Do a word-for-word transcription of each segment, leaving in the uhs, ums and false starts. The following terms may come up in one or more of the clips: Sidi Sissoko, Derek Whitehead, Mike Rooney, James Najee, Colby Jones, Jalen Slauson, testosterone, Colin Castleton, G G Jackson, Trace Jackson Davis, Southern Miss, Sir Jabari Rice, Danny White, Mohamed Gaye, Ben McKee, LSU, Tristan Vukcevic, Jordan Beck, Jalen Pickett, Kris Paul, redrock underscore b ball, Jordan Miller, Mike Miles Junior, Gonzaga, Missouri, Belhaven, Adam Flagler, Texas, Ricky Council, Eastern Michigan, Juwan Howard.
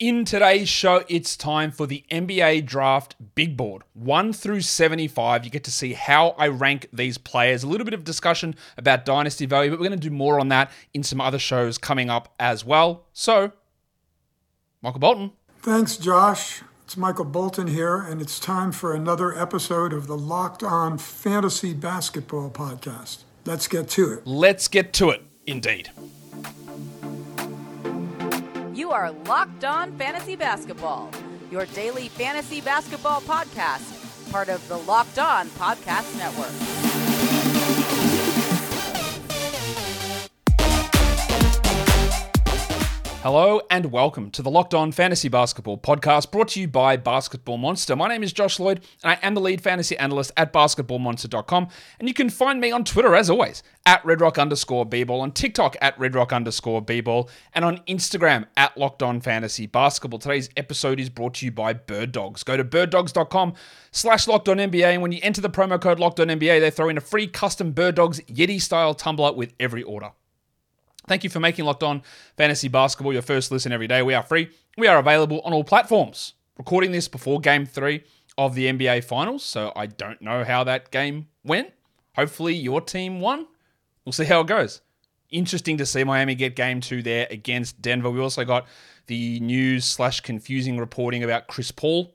In today's show, it's time for the N B A Draft Big Board. one through seventy-five, you get to see how I rank these players. A little bit of discussion about dynasty value, but we're going to do more on that in some other shows coming up as well. So, Michael Bolton. Thanks, Josh. It's Michael Bolton here, and it's time for another episode of the Locked On Fantasy Basketball Podcast. Let's get to it. Let's get to it, indeed. You are Locked On Fantasy Basketball, your daily fantasy basketball podcast, part of the Locked On Podcast Network. Hello and welcome to the Locked On Fantasy Basketball Podcast, brought to you by Basketball Monster. My name is Josh Lloyd, and I am the lead fantasy analyst at basketball monster dot com, and you can find me on Twitter, as always, at redrock underscore b ball, on TikTok at redrock underscore b ball, and on Instagram at Locked On Fantasy Basketball. Today's episode is brought to you by Bird Dogs. Go to bird dogs dot com slash Locked On N B A, and when you enter the promo code Locked On N B A, they throw in a free custom Bird Dogs Yeti style tumbler with every order. Thank you for making Locked On Fantasy Basketball your first listen every day. We are free. We are available on all platforms. Recording this before Game three of the N B A Finals, so I don't know how that game went. Hopefully your team won. We'll see how it goes. Interesting to see Miami get Game two there against Denver. We also got the news slash confusing reporting about Kris Paul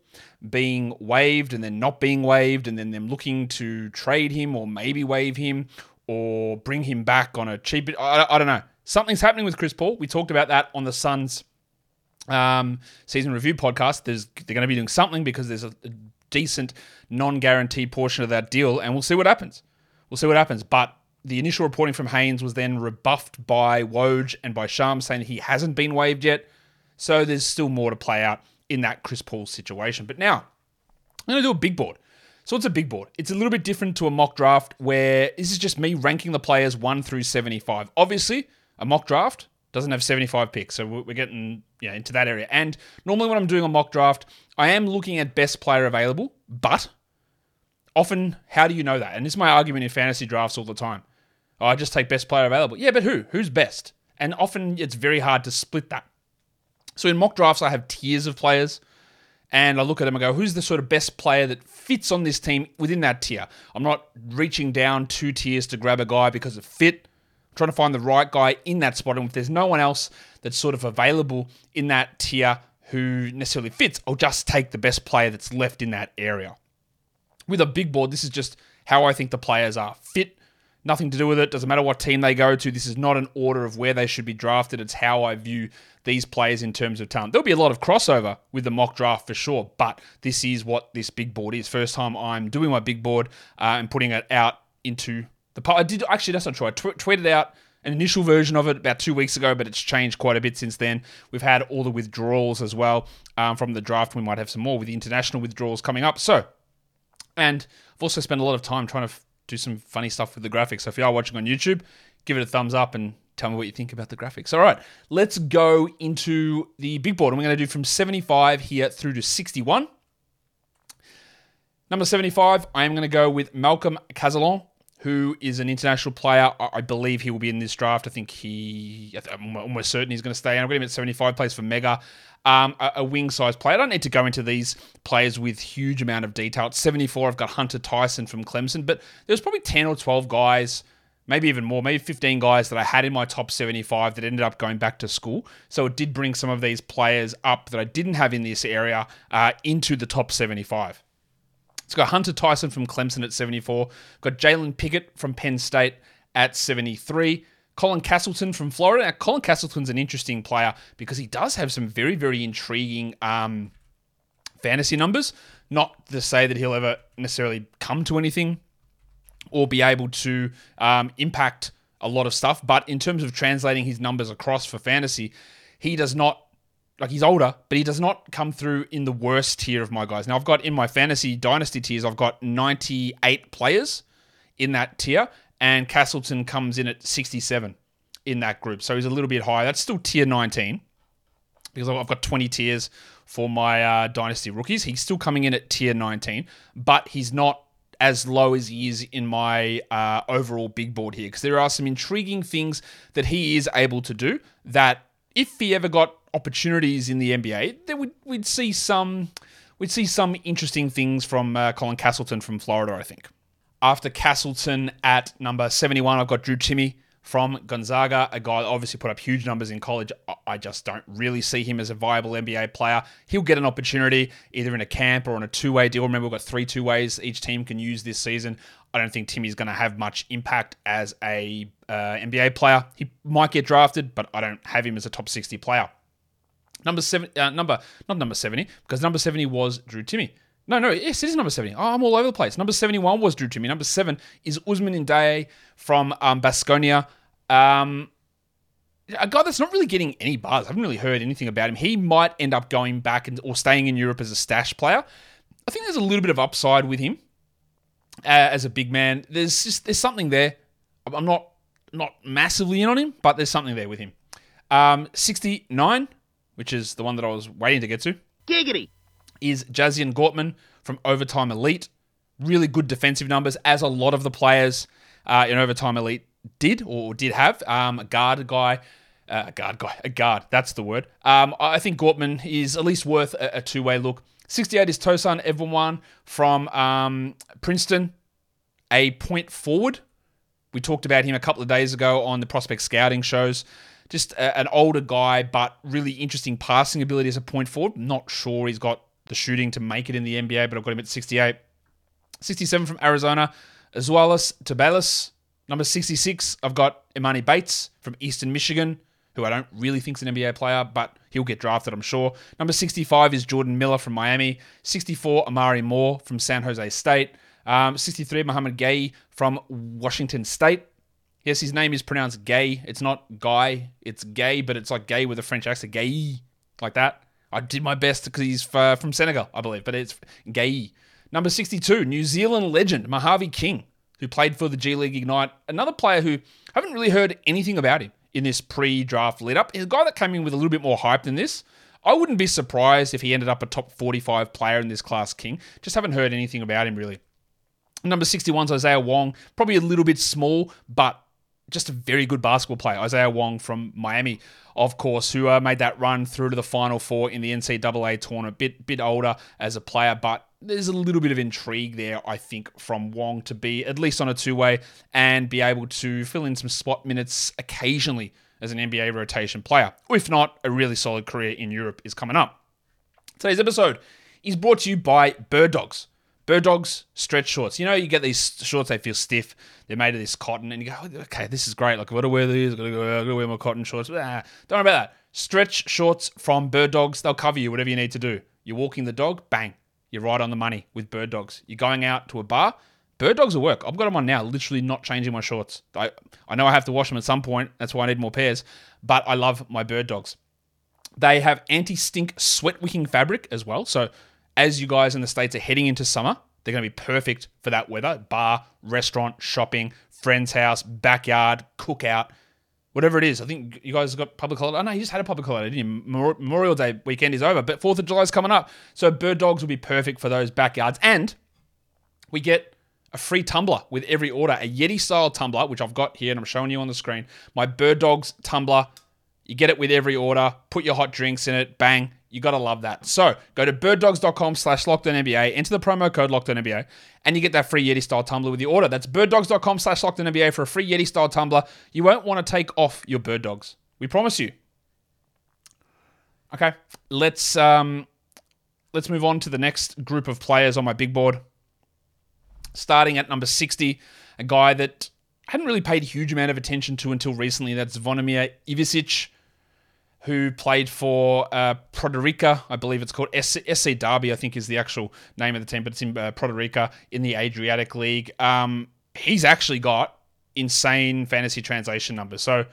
being waived and then not being waived, and then them looking to trade him or maybe waive him or bring him back on a cheap... I, I don't know. Something's happening with Kris Paul. We talked about that on the Suns um, season review podcast. There's, they're going to be doing something because there's a decent non-guaranteed portion of that deal, and we'll see what happens. We'll see what happens. But the initial reporting from Haynes was then rebuffed by Woj and by Shams, saying he hasn't been waived yet. So there's still more to play out in that Kris Paul situation. But now, I'm going to do a big board. So it's a big board. It's a little bit different to a mock draft where this is just me ranking the players one through seventy-five. Obviously, a mock draft doesn't have seventy-five picks, so we're getting yeah, into that area. And normally when I'm doing a mock draft, I am looking at best player available, but often, how do you know that? And this is my argument in fantasy drafts all the time. Oh, I just take best player available. Yeah, but who? Who's best? And often it's very hard to split that. So in mock drafts, I have tiers of players, and I look at them and go, who's the sort of best player that fits on this team within that tier? I'm not reaching down two tiers to grab a guy because of fit. I'm trying to find the right guy in that spot. And if there's no one else that's sort of available in that tier who necessarily fits, I'll just take the best player that's left in that area. With a big board, this is just how I think the players are fit. Nothing to do with it. Doesn't matter what team they go to. This is not an order of where they should be drafted. It's how I view these players in terms of talent. There'll be a lot of crossover with the mock draft for sure, but this is what this big board is. First time I'm doing my big board uh, and putting it out into the... I did Actually, that's not true. I tw- tweeted out an initial version of it about two weeks ago, but it's changed quite a bit since then. We've had all the withdrawals as well um, from the draft. We might have some more with the international withdrawals coming up. So, and I've also spent a lot of time trying to... F- do some funny stuff with the graphics. So if you are watching on YouTube, give it a thumbs up and tell me what you think about the graphics. All right, let's go into the big board. And we're going to do from seventy-five here through to sixty-one. Number seventy-five, I am going to go with Malcolm Casselon, who is an international player. I believe he will be in this draft. I think he, I'm almost certain he's going to stay. And I've got him at seventy-five, plays for Mega, um, a, a wing-sized player. I don't need to go into these players with huge amount of detail. At seventy-four, I've got Hunter Tyson from Clemson, but there's probably ten or twelve guys, maybe even more, maybe fifteen guys that I had in my top seventy-five that ended up going back to school. So it did bring some of these players up that I didn't have in this area uh, into the top seventy-five. It's got Hunter Tyson from Clemson at seventy-four. Got Jalen Pickett from Penn State at seventy-three. Colin Castleton from Florida. Now, Colin Castleton's an interesting player because he does have some very, very intriguing um, fantasy numbers. Not to say that he'll ever necessarily come to anything or be able to um, impact a lot of stuff, but in terms of translating his numbers across for fantasy, he does not... Like, he's older, but he does not come through in the worst tier of my guys. Now, I've got in my fantasy dynasty tiers, I've got ninety-eight players in that tier, and Castleton comes in at sixty-seven in that group. So he's a little bit higher. That's still tier nineteen because I've got twenty tiers for my uh, dynasty rookies. He's still coming in at tier nineteen, but he's not as low as he is in my uh, overall big board here because there are some intriguing things that he is able to do that if he ever got opportunities in the N B A, that we'd, we'd see some we'd see some interesting things from uh, Colin Castleton from Florida, I think. After Castleton at number seventy-one, I've got Drew Timme from Gonzaga, a guy that obviously put up huge numbers in college. I just don't really see him as a viable N B A player. He'll get an opportunity either in a camp or on a two-way deal. Remember, we've got three two-ways each team can use this season. I don't think Timmy's going to have much impact as a uh, N B A player. He might get drafted, but I don't have him as a top sixty player. Number seven, uh, number not number seventy, because number seventy was Drew Timme. No, no, yes, it is number seventy. Oh, I'm all over the place. Number seventy-one was Drew Timme. Number seven is Ousmane Ndiaye from um, Baskonia. Um, a guy that's not really getting any buzz. I haven't really heard anything about him. He might end up going back and or staying in Europe as a stash player. I think there's a little bit of upside with him uh, as a big man. There's just there's something there. I'm not not massively in on him, but there's something there with him. Um, sixty-nine, which is the one that I was waiting to get to, giggity, is Jazian Gortman from Overtime Elite. Really good defensive numbers, as a lot of the players uh, in Overtime Elite did or did have. Um, a guard guy, uh, a guard guy, a guard, that's the word. Um, I think Gortman is at least worth a, a two-way look. sixty-eight is Tosun Evanwan from um, Princeton, a point forward. We talked about him a couple of days ago on the prospect scouting shows. Just a, an older guy, but really interesting passing ability as a point forward. Not sure he's got the shooting to make it in the N B A, but I've got him at sixty-eight. sixty-seven from Arizona, Azualis Tubelis. Number sixty-six, I've got Imani Bates from Eastern Michigan, who I don't really think is an N B A player, but he'll get drafted, I'm sure. Number sixty-five is Jordan Miller from Miami. sixty-four, Amari Moore from San Jose State. Um, sixty-three, Mohamed Gaye from Washington State. Yes, his name is pronounced Gay. It's not Guy, it's Gay, but it's like Gay with a French accent. Gay, like that. I did my best because he's from Senegal, I believe, but it's Gay. Number sixty-two, New Zealand legend Mojave King, who played for the G League Ignite. Another player who I haven't really heard anything about him in this pre-draft lead-up. He's a guy that came in with a little bit more hype than this. I wouldn't be surprised if he ended up a top forty-five player in this class, King. Just haven't heard anything about him, really. Number sixty-one is Isaiah Wong. Probably a little bit small, but just a very good basketball player. Isaiah Wong from Miami, of course, who uh, made that run through to the Final Four in the N C double A tournament. Bit, bit older as a player, but there's a little bit of intrigue there, I think, from Wong to be at least on a two-way and be able to fill in some spot minutes occasionally as an N B A rotation player. If not, a really solid career in Europe is coming up. Today's episode is brought to you by Bird Dogs. Bird Dogs stretch shorts. You know, you get these shorts, they feel stiff. They're made of this cotton, and you go, okay, this is great. Like, I've got to wear these. I've got to wear my cotton shorts. Ah, don't worry about that. Stretch shorts from Bird Dogs. They'll cover you, whatever you need to do. You're walking the dog, bang. You're right on the money with Bird Dogs. You're going out to a bar, Bird Dogs will work. I've got them on now, literally not changing my shorts. I, I know I have to wash them at some point. That's why I need more pairs, but I love my Bird Dogs. They have anti-stink sweat-wicking fabric as well. So as you guys in the States are heading into summer, they're going to be perfect for that weather. Bar, restaurant, shopping, friend's house, backyard, cookout, whatever it is. I think you guys have got public holiday. I oh, know you just had a public holiday, didn't you? Memorial Day weekend is over, but fourth of July is coming up. So Bird Dogs will be perfect for those backyards. And we get a free tumbler with every order, a Yeti-style tumbler, which I've got here and I'm showing you on the screen. My Bird Dogs tumbler. You get it with every order. Put your hot drinks in it. Bang. You got to love that. So go to birddogs.com slash LockedOnNBA, enter the promo code LockedOnNBA, and you get that free Yeti-style tumbler with your order. That's birddogs.com slash LockedOnNBA for a free Yeti-style tumbler. You won't want to take off your Bird Dogs. We promise you. Okay, let's um, let's move on to the next group of players on my big board. Starting at number sixty, a guy that I hadn't really paid a huge amount of attention to until recently. That's Zvonimir Ivicic, who played for uh, Proterica, I believe it's called. S C Derby, I think, is the actual name of the team, but it's in uh, Proterica in the Adriatic League. Um, he's actually got insane fantasy translation numbers. So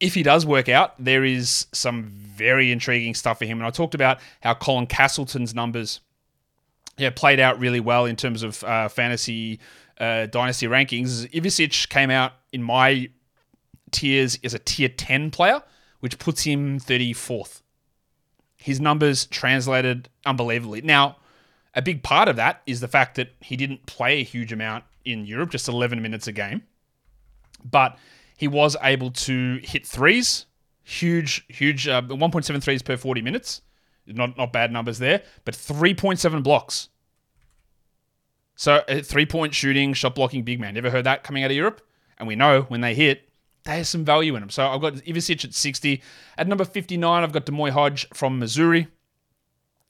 if he does work out, there is some very intriguing stuff for him. And I talked about how Colin Castleton's numbers yeah, played out really well in terms of uh, fantasy uh, dynasty rankings. Ivicic came out in my tiers as a tier ten player, which puts him thirty-fourth. His numbers translated unbelievably. Now, a big part of that is the fact that he didn't play a huge amount in Europe, just eleven minutes a game. But he was able to hit threes. Huge, huge. Uh, one point seven threes per forty minutes. Not not bad numbers there, but three point seven blocks. So uh, three-point shooting, shot blocking, big man. Never heard that coming out of Europe. And we know when they hit, there's some value in them. So I've got Ivicic at sixty. At number fifty-nine, I've got Demoy Hodge from Missouri.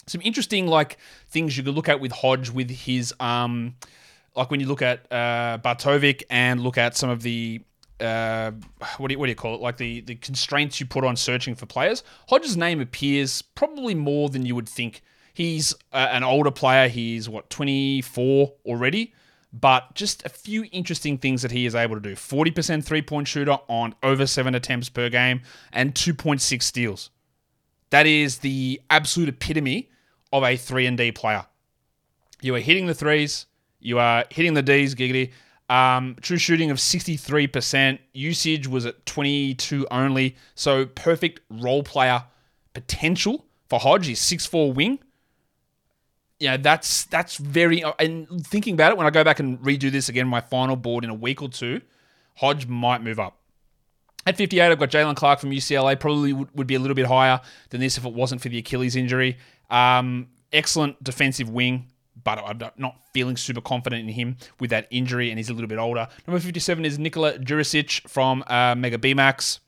Some interesting like things you could look at with Hodge with his... um, like when you look at uh, Bartovic and look at some of the... Uh, what do you, what do you call it? Like the, the constraints you put on searching for players. Hodge's name appears probably more than you would think. He's uh, an older player. He's what, twenty-four already, but just a few interesting things that he is able to do. forty percent three-point shooter on over seven attempts per game and two point six steals. That is the absolute epitome of a three and D player. You are hitting the threes. You are hitting the Ds, giggity. Um, true shooting of sixty-three percent. Usage was at twenty-two only. So perfect role player potential for Hodge. He's six foot four wing. Yeah, that's that's very... And thinking about it, when I go back and redo this again, my final board in a week or two, Hodge might move up. At fifty-eight, I've got Jalen Clark from U C L A. Probably would, would be a little bit higher than this if it wasn't for the Achilles injury. Um, excellent defensive wing, but I'm not feeling super confident in him with that injury, and he's a little bit older. Number fifty-seven is Nikola Juricic from uh, Mega B-Max.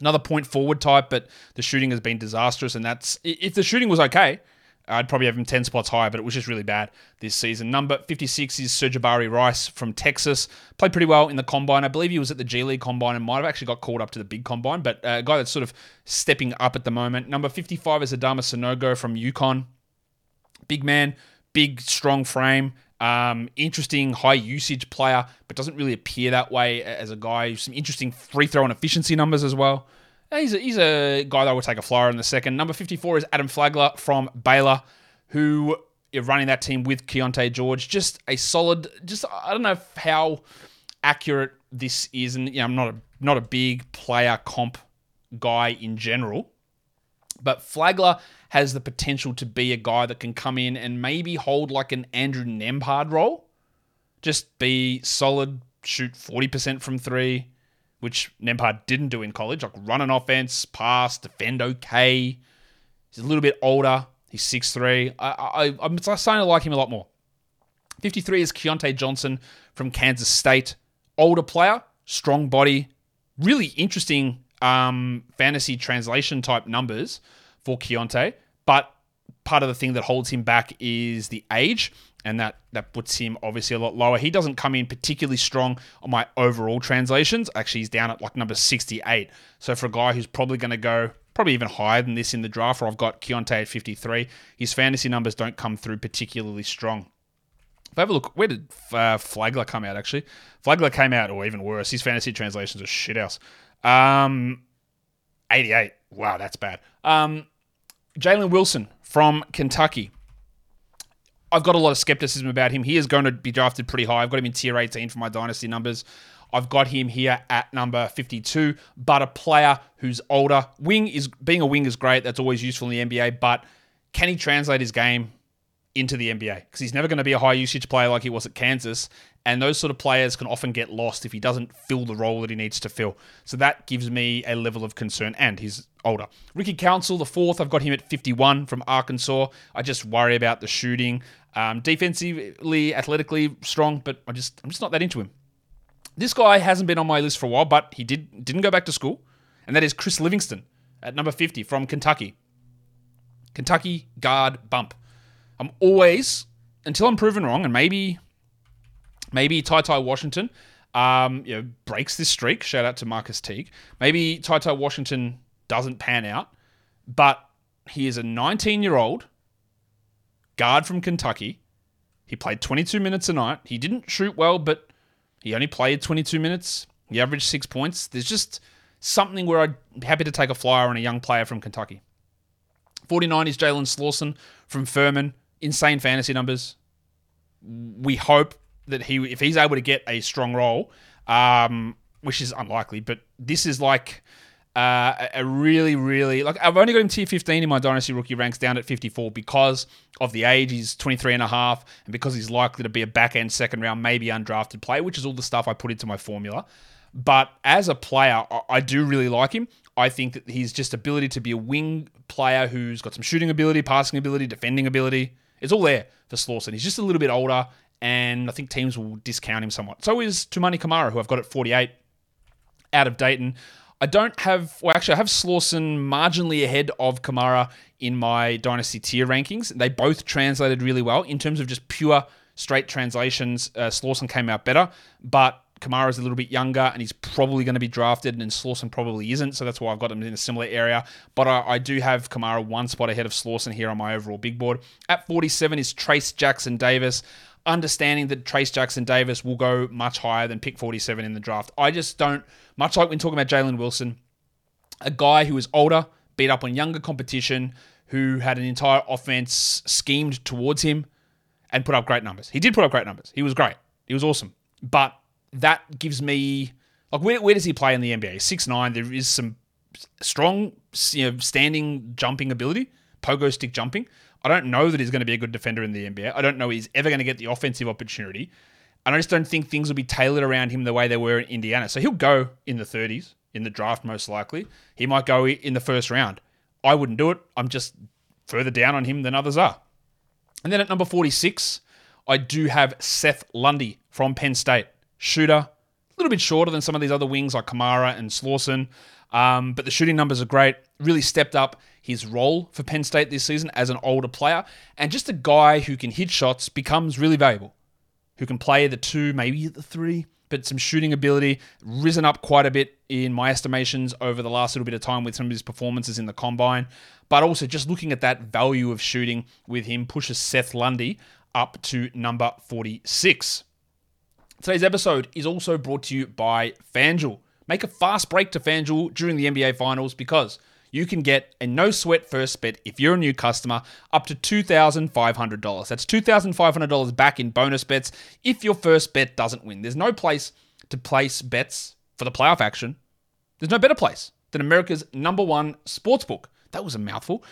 Another point forward type, but the shooting has been disastrous, and that's... If the shooting was okay, I'd probably have him ten spots higher, but it was just really bad this season. Number fifty-six is Sir Jabari Rice from Texas. Played pretty well in the Combine. I believe he was at the G League Combine and might have actually got called up to the big Combine, but a guy that's sort of stepping up at the moment. Number fifty-five is Adama Sanogo from UConn. Big man. Big, strong frame, um, interesting, high-usage player, but doesn't really appear that way as a guy. Some interesting free-throw and efficiency numbers as well. He's a, he's a guy that will take a flyer in the second. Number fifty-four is Adam Flagler from Baylor, who is running that team with Keontae George. Just a solid... Just I don't know how accurate this is. And you know, I'm not a, not a big player comp guy in general, but Flagler has the potential to be a guy that can come in and maybe hold like an Andrew Nembhard role. Just be solid, shoot forty percent from three, which Nembhard didn't do in college. Like run an offense, pass, defend okay. He's a little bit older. He's six foot three. I, I, I'm starting to like him a lot more. fifty-three is Keontae Johnson from Kansas State. Older player, strong body, really interesting um, fantasy translation type numbers for Keontae. But part of the thing that holds him back is the age, and that, that puts him obviously a lot lower. He doesn't come in particularly strong on my overall translations. Actually, he's down at like number sixty-eight. So for a guy who's probably going to go probably even higher than this in the draft, where I've got Keontae at fifty-three, his fantasy numbers don't come through particularly strong. If I have a look, where did uh, Flagler come out actually? Flagler came out, or even worse, his fantasy translations are shit house. Um, eighty-eight. Wow, that's bad. Um... Jalen Wilson from Kentucky. I've got a lot of skepticism about him. He is going to be drafted pretty high. I've got him in tier eighteen for my dynasty numbers. I've got him here at number fifty-two, but a player who's older. Wing is being a wing is great. That's always useful in the N B A, but can he translate his game into the N B A? Because he's never going to be a high usage player like he was at Kansas, and those sort of players can often get lost if he doesn't fill the role that he needs to fill. So that gives me a level of concern, and he's older. Ricky Council, the fourth, I've got him at fifty-one from Arkansas. I just worry about the shooting. Um, defensively, athletically strong, but I just, I'm just not that into him. This guy hasn't been on my list for a while, but he did, didn't go back to school, and that is Chris Livingston at number fifty from Kentucky. Kentucky guard bump. I'm always, until I'm proven wrong, and maybe maybe Ty Ty Washington um, you know, breaks this streak. Shout out to Marcus Teague. Maybe Ty Ty Washington doesn't pan out, but he is a nineteen-year-old guard from Kentucky. He played twenty-two minutes a night. He didn't shoot well, but he only played twenty-two minutes. He averaged six points. There's just something where I'd be happy to take a flyer on a young player from Kentucky. forty-nine is Jalen Slauson from Furman. Insane fantasy numbers. We hope that he, if he's able to get a strong role, um, which is unlikely, but this is like uh, a really, really... like I've only got him tier fifteen in my dynasty rookie ranks, down at fifty-four, because of the age. He's twenty-three and a half, and because he's likely to be a back-end second round, maybe undrafted player, which is all the stuff I put into my formula. But as a player, I do really like him. I think that his just ability to be a wing player who's got some shooting ability, passing ability, defending ability, it's all there for Slauson. He's just a little bit older, and I think teams will discount him somewhat. So is Tumani Kamara, who I've got at forty-eight, out of Dayton. I don't have, well, actually, I have Slauson marginally ahead of Kamara in my Dynasty tier rankings. They both translated really well. In terms of just pure, straight translations, uh, Slauson came out better, but Kamara's a little bit younger, and he's probably going to be drafted, and Slauson probably isn't, so that's why I've got him in a similar area. But I, I do have Kamara one spot ahead of Slauson here on my overall big board. At forty-seven is Trace Jackson Davis. Understanding that Trace Jackson Davis will go much higher than pick forty-seven in the draft. I just don't, much like when talking about Jalen Wilson, a guy who is older, beat up on younger competition, who had an entire offense schemed towards him and put up great numbers. He did put up great numbers. He was great. He was awesome. But that gives me, like, where, where does he play in the N B A? six nine, there is some strong, you know, standing jumping ability, pogo stick jumping. I don't know that he's going to be a good defender in the N B A. I don't know he's ever going to get the offensive opportunity. And I just don't think things will be tailored around him the way they were in Indiana. So he'll go in the thirties, in the draft most likely. He might go in the first round. I wouldn't do it. I'm just further down on him than others are. And then at number forty-six, I do have Seth Lundy from Penn State. Shooter, a little bit shorter than some of these other wings like Kamara and Slauson. Um, but the shooting numbers are great. Really stepped up his role for Penn State this season as an older player. And just a guy who can hit shots becomes really valuable. Who can play the two, maybe the three, but some shooting ability. Risen up quite a bit in my estimations over the last little bit of time with some of his performances in the combine. But also just looking at that value of shooting with him pushes Seth Lundy up to number forty-six. Today's episode is also brought to you by FanDuel. Make a fast break to FanDuel during the N B A Finals because you can get a no-sweat first bet if you're a new customer up to two thousand five hundred dollars. That's two thousand five hundred dollars back in bonus bets if your first bet doesn't win. There's no place to place bets for the playoff action. There's no better place than America's number one sportsbook. That was a mouthful.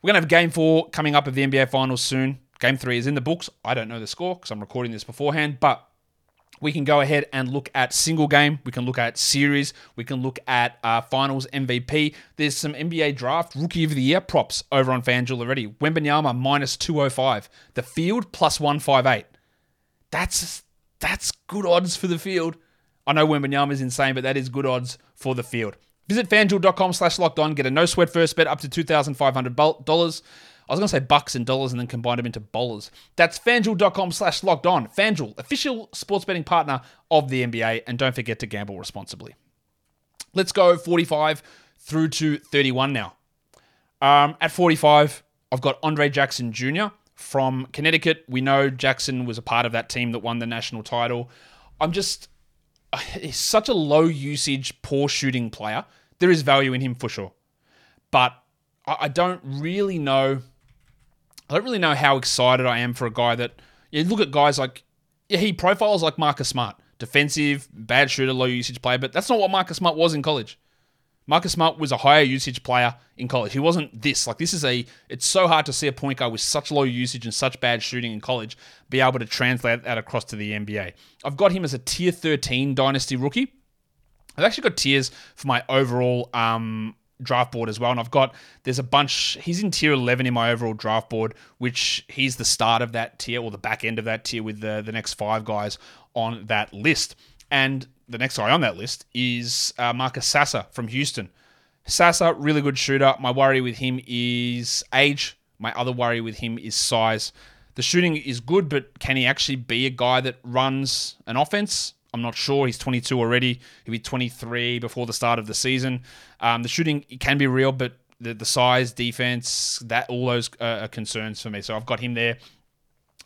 We're going to have Game four coming up of the N B A Finals soon. Game three is in the books. I don't know the score because I'm recording this beforehand, but we can go ahead and look at single game. We can look at series. We can look at uh, finals M V P. There's some N B A draft rookie of the year props over on FanDuel already. Wembanyama minus two oh five. The field plus one fifty-eight. That's that's good odds for the field. I know Wembanyama's insane, but that is good odds for the field. Visit FanDuel.com slash locked on. Get a no sweat first bet up to two thousand five hundred dollars. I was going to say bucks and dollars and then combine them into bowlers. That's FanDuel.com slash locked on. FanDuel, official sports betting partner of the N B A. And don't forget to gamble responsibly. Let's go forty-five through to thirty-one now. Um, at forty-five, I've got Andre Jackson Junior from Connecticut. We know Jackson was a part of that team that won the national title. I'm just, he's such a low usage, poor shooting player. There is value in him for sure. But I don't really know... I don't really know how excited I am for a guy that, you look at guys like, yeah, he profiles like Marcus Smart. Defensive, bad shooter, low usage player, but that's not what Marcus Smart was in college. Marcus Smart was a higher usage player in college. He wasn't this. Like this is a, it's so hard to see a point guard with such low usage and such bad shooting in college be able to translate that across to the N B A. I've got him as a tier thirteen dynasty rookie. I've actually got tiers for my overall, um, draft board as well, and I've got, there's a bunch, he's in tier eleven in my overall draft board, which he's the start of that tier, or the back end of that tier with the, the next five guys on that list. And the next guy on that list is uh, Marcus Sasser from Houston. Sasser, really good shooter. My worry with him is age. My other worry with him is size. The shooting is good, but can he actually be a guy that runs an offense? I'm not sure. He's twenty-two already. He'll be twenty-three before the start of the season. Um, the shooting can be real, but the, the size, defense, that all those uh, are concerns for me. So I've got him there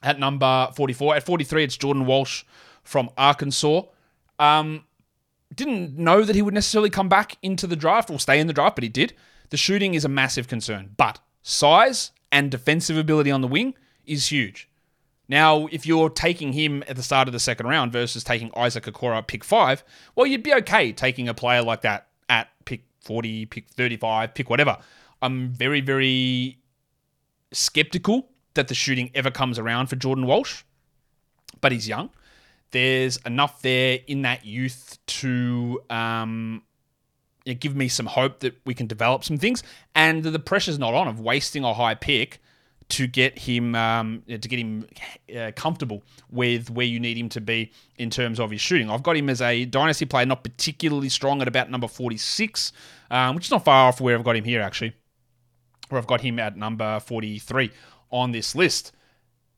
at number forty-four. At forty-three, it's Jordan Walsh from Arkansas. Um, didn't know that he would necessarily come back into the draft or stay in the draft, but he did. The shooting is a massive concern, but size and defensive ability on the wing is huge. Now, if you're taking him at the start of the second round versus taking Isaac Okoro at pick five, well, you'd be okay taking a player like that at pick forty, pick thirty-five, pick whatever. I'm very, very skeptical that the shooting ever comes around for Jordan Walsh, but he's young. There's enough there in that youth to um, it give me some hope that we can develop some things, and the pressure's not on of wasting a high pick to get him um, to get him uh, comfortable with where you need him to be in terms of his shooting. I've got him as a dynasty player, not particularly strong, at about number forty-six, um, which is not far off where I've got him here, actually, where I've got him at number forty-three on this list.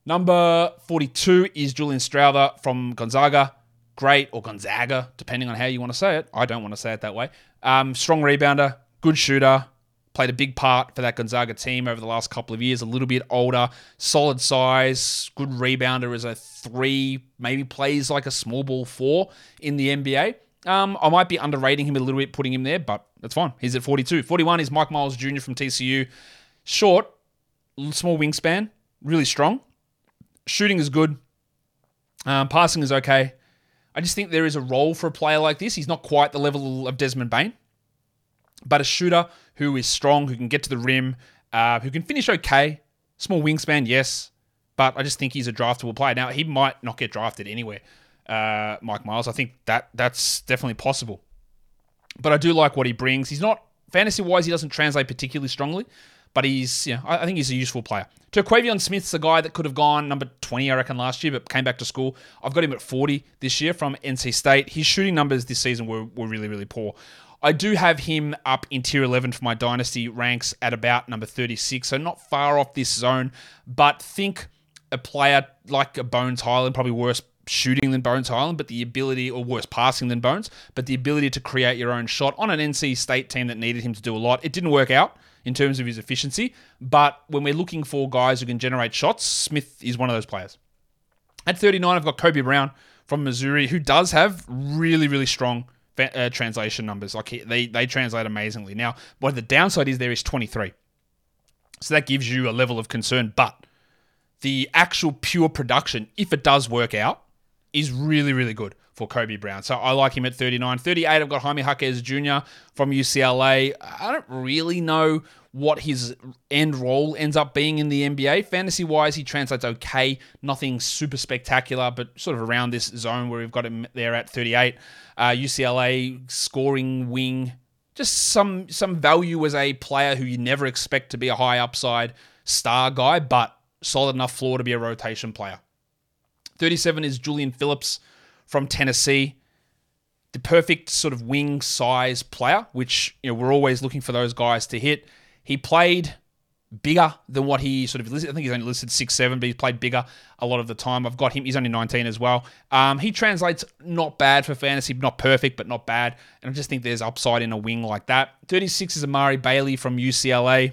Number forty-two is Julian Strether from Gonzaga. Great, or Gonzaga, depending on how you want to say it. I don't want to say it that way. Um, strong rebounder, good shooter, played a big part for that Gonzaga team over the last couple of years, a little bit older, solid size, good rebounder as a three, maybe plays like a small ball four in the N B A. Um, I might be underrating him a little bit, putting him there, but that's fine. He's at forty-two. forty-one is Mike Miles Junior from T C U. Short, small wingspan, really strong. Shooting is good. Um, passing is okay. I just think there is a role for a player like this. He's not quite the level of Desmond Bane, but a shooter who is strong, who can get to the rim, uh, who can finish okay. Small wingspan, yes, but I just think he's a draftable player. Now, he might not get drafted anywhere, uh, Mike Miles. I think that that's definitely possible. But I do like what he brings. He's not, fantasy-wise, he doesn't translate particularly strongly, but he's, yeah, I think he's a useful player. Terquavion Smith's a guy that could have gone number twenty, I reckon, last year, but came back to school. I've got him at forty this year from N C State. His shooting numbers this season were, were really, really poor. I do have him up in tier eleven for my dynasty ranks at about number thirty-six, so not far off this zone, but think a player like a Bones Highland, probably worse shooting than Bones Highland, but the ability, or worse passing than Bones, but the ability to create your own shot on an N C State team that needed him to do a lot. It didn't work out in terms of his efficiency, but when we're looking for guys who can generate shots, Smith is one of those players. At thirty-nine, I've got Kobe Brown from Missouri, who does have really, really strong uh, translation numbers. Like he, they they translate amazingly. Now, what the downside is there is twenty-three. So that gives you a level of concern, but the actual pure production, if it does work out, is really, really good for Kobe Brown. So I like him at thirty-nine. thirty-eight, I've got Jaime Jaquez Junior from U C L A. I don't really know what his end role ends up being in the N B A. Fantasy-wise, he translates okay. Nothing super spectacular, but sort of around this zone where we've got him there at thirty-eight. Uh, U C L A scoring wing. Just some some value as a player who you never expect to be a high upside star guy, but solid enough floor to be a rotation player. thirty-seven is Julian Phillips from Tennessee, the perfect sort of wing size player, which, you know, we're always looking for those guys to hit. He played bigger than what he sort of listed. I think he's only listed six seven, but he's played bigger a lot of the time. I've got him. He's only nineteen as well. Um, he translates not bad for fantasy, not perfect, but not bad. And I just think there's upside in a wing like that. thirty-six is Amari Bailey from U C L A.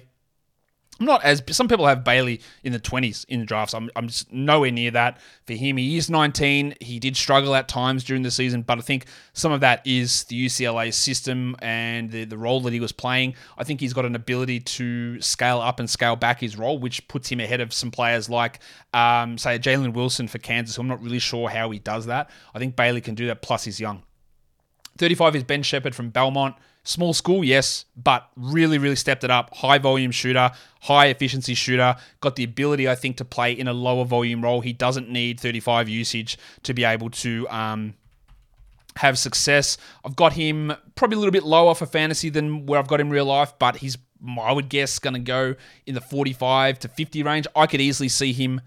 I'm not as some people have Bailey in the twenties in drafts. I'm I'm just nowhere near that for him. He is nineteen. He did struggle at times during the season, but I think some of that is the U C L A system and the, the role that he was playing. I think he's got an ability to scale up and scale back his role, which puts him ahead of some players like, um, say, Jalen Wilson for Kansas. I'm not really sure how he does that. I think Bailey can do that, plus he's young. thirty-five is Ben Shepherd from Belmont. Small school, yes, but really, really stepped it up. High volume shooter, high efficiency shooter. Got the ability, I think, to play in a lower volume role. He doesn't need thirty-five usage to be able to um, have success. I've got him probably a little bit lower for fantasy than where I've got him in real life, but he's, I would guess, going to go in the forty-five to fifty range. I could easily see him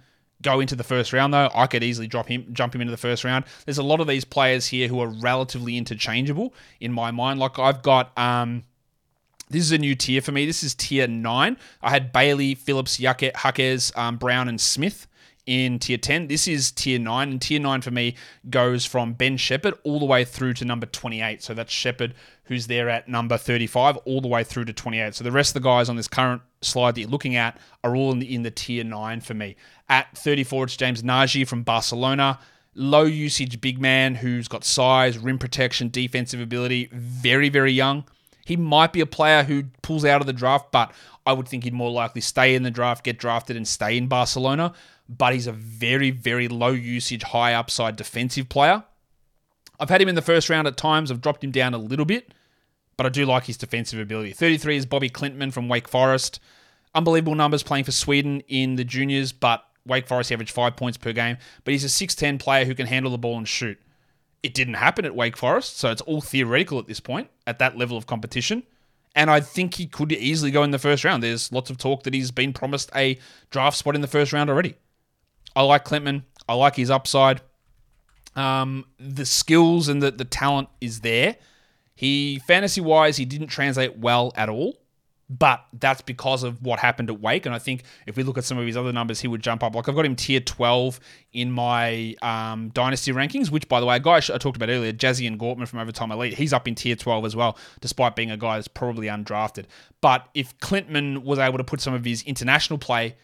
go into the first round, though. I could easily drop him, jump him into the first round. There's a lot of these players here who are relatively interchangeable in my mind. Like I've got, um, this is a new tier for me. This is tier nine. I had Bailey, Phillips, Jaquez, um, Brown, and Smith in tier ten. This is tier nine, and tier nine for me goes from Ben Shepherd all the way through to number twenty-eight. So that's Shepherd, who's there at number thirty-five, all the way through to twenty-eight. So the rest of the guys on this current slide that you're looking at are all in the, in the tier nine for me. At thirty-four, it's James Najee from Barcelona. Low usage big man who's got size, rim protection, defensive ability, very, very young. He might be a player who pulls out of the draft, but I would think he'd more likely stay in the draft, get drafted, and stay in Barcelona. But he's a very, very low usage, high upside defensive player. I've had him in the first round at times. I've dropped him down a little bit, but I do like his defensive ability. thirty-three is Bobby Klintman from Wake Forest. Unbelievable numbers playing for Sweden in the juniors, but Wake Forest averaged five points per game. But he's a six ten player who can handle the ball and shoot. It didn't happen at Wake Forest, so it's all theoretical at this point, at that level of competition. And I think he could easily go in the first round. There's lots of talk that he's been promised a draft spot in the first round already. I like Klintman. I like his upside. Um, the skills and the, the talent is there. He, fantasy-wise, he didn't translate well at all. But that's because of what happened at Wake. And I think if we look at some of his other numbers, he would jump up. Like I've got him tier twelve in my um, dynasty rankings, which, by the way, a guy I talked about earlier, Jazzy and Gortman from Overtime Elite, he's up in tier twelve as well, despite being a guy that's probably undrafted. But if Klintman was able to put some of his international play